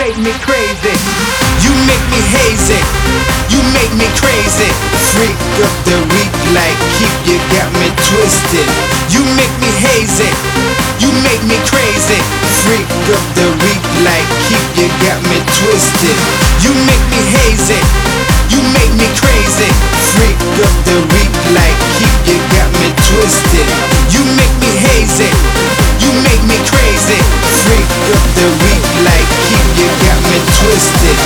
make me crazy. You make me hazy. You make me crazy. Freak of the week like keep you got me twisted. You make me hazy. You make me crazy. Freak of the week like keep you got me twisted. You make me hazy. You make me crazy. Freak of the week like keep you got me twisted. You make me hazy. You make me crazy. Freak of the week like keep you got me twisted.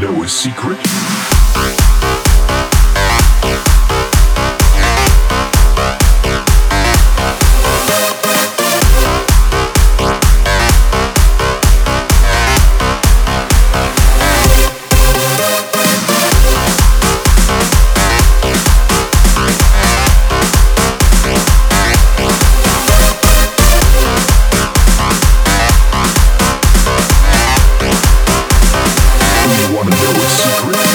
Know a secret? Secret.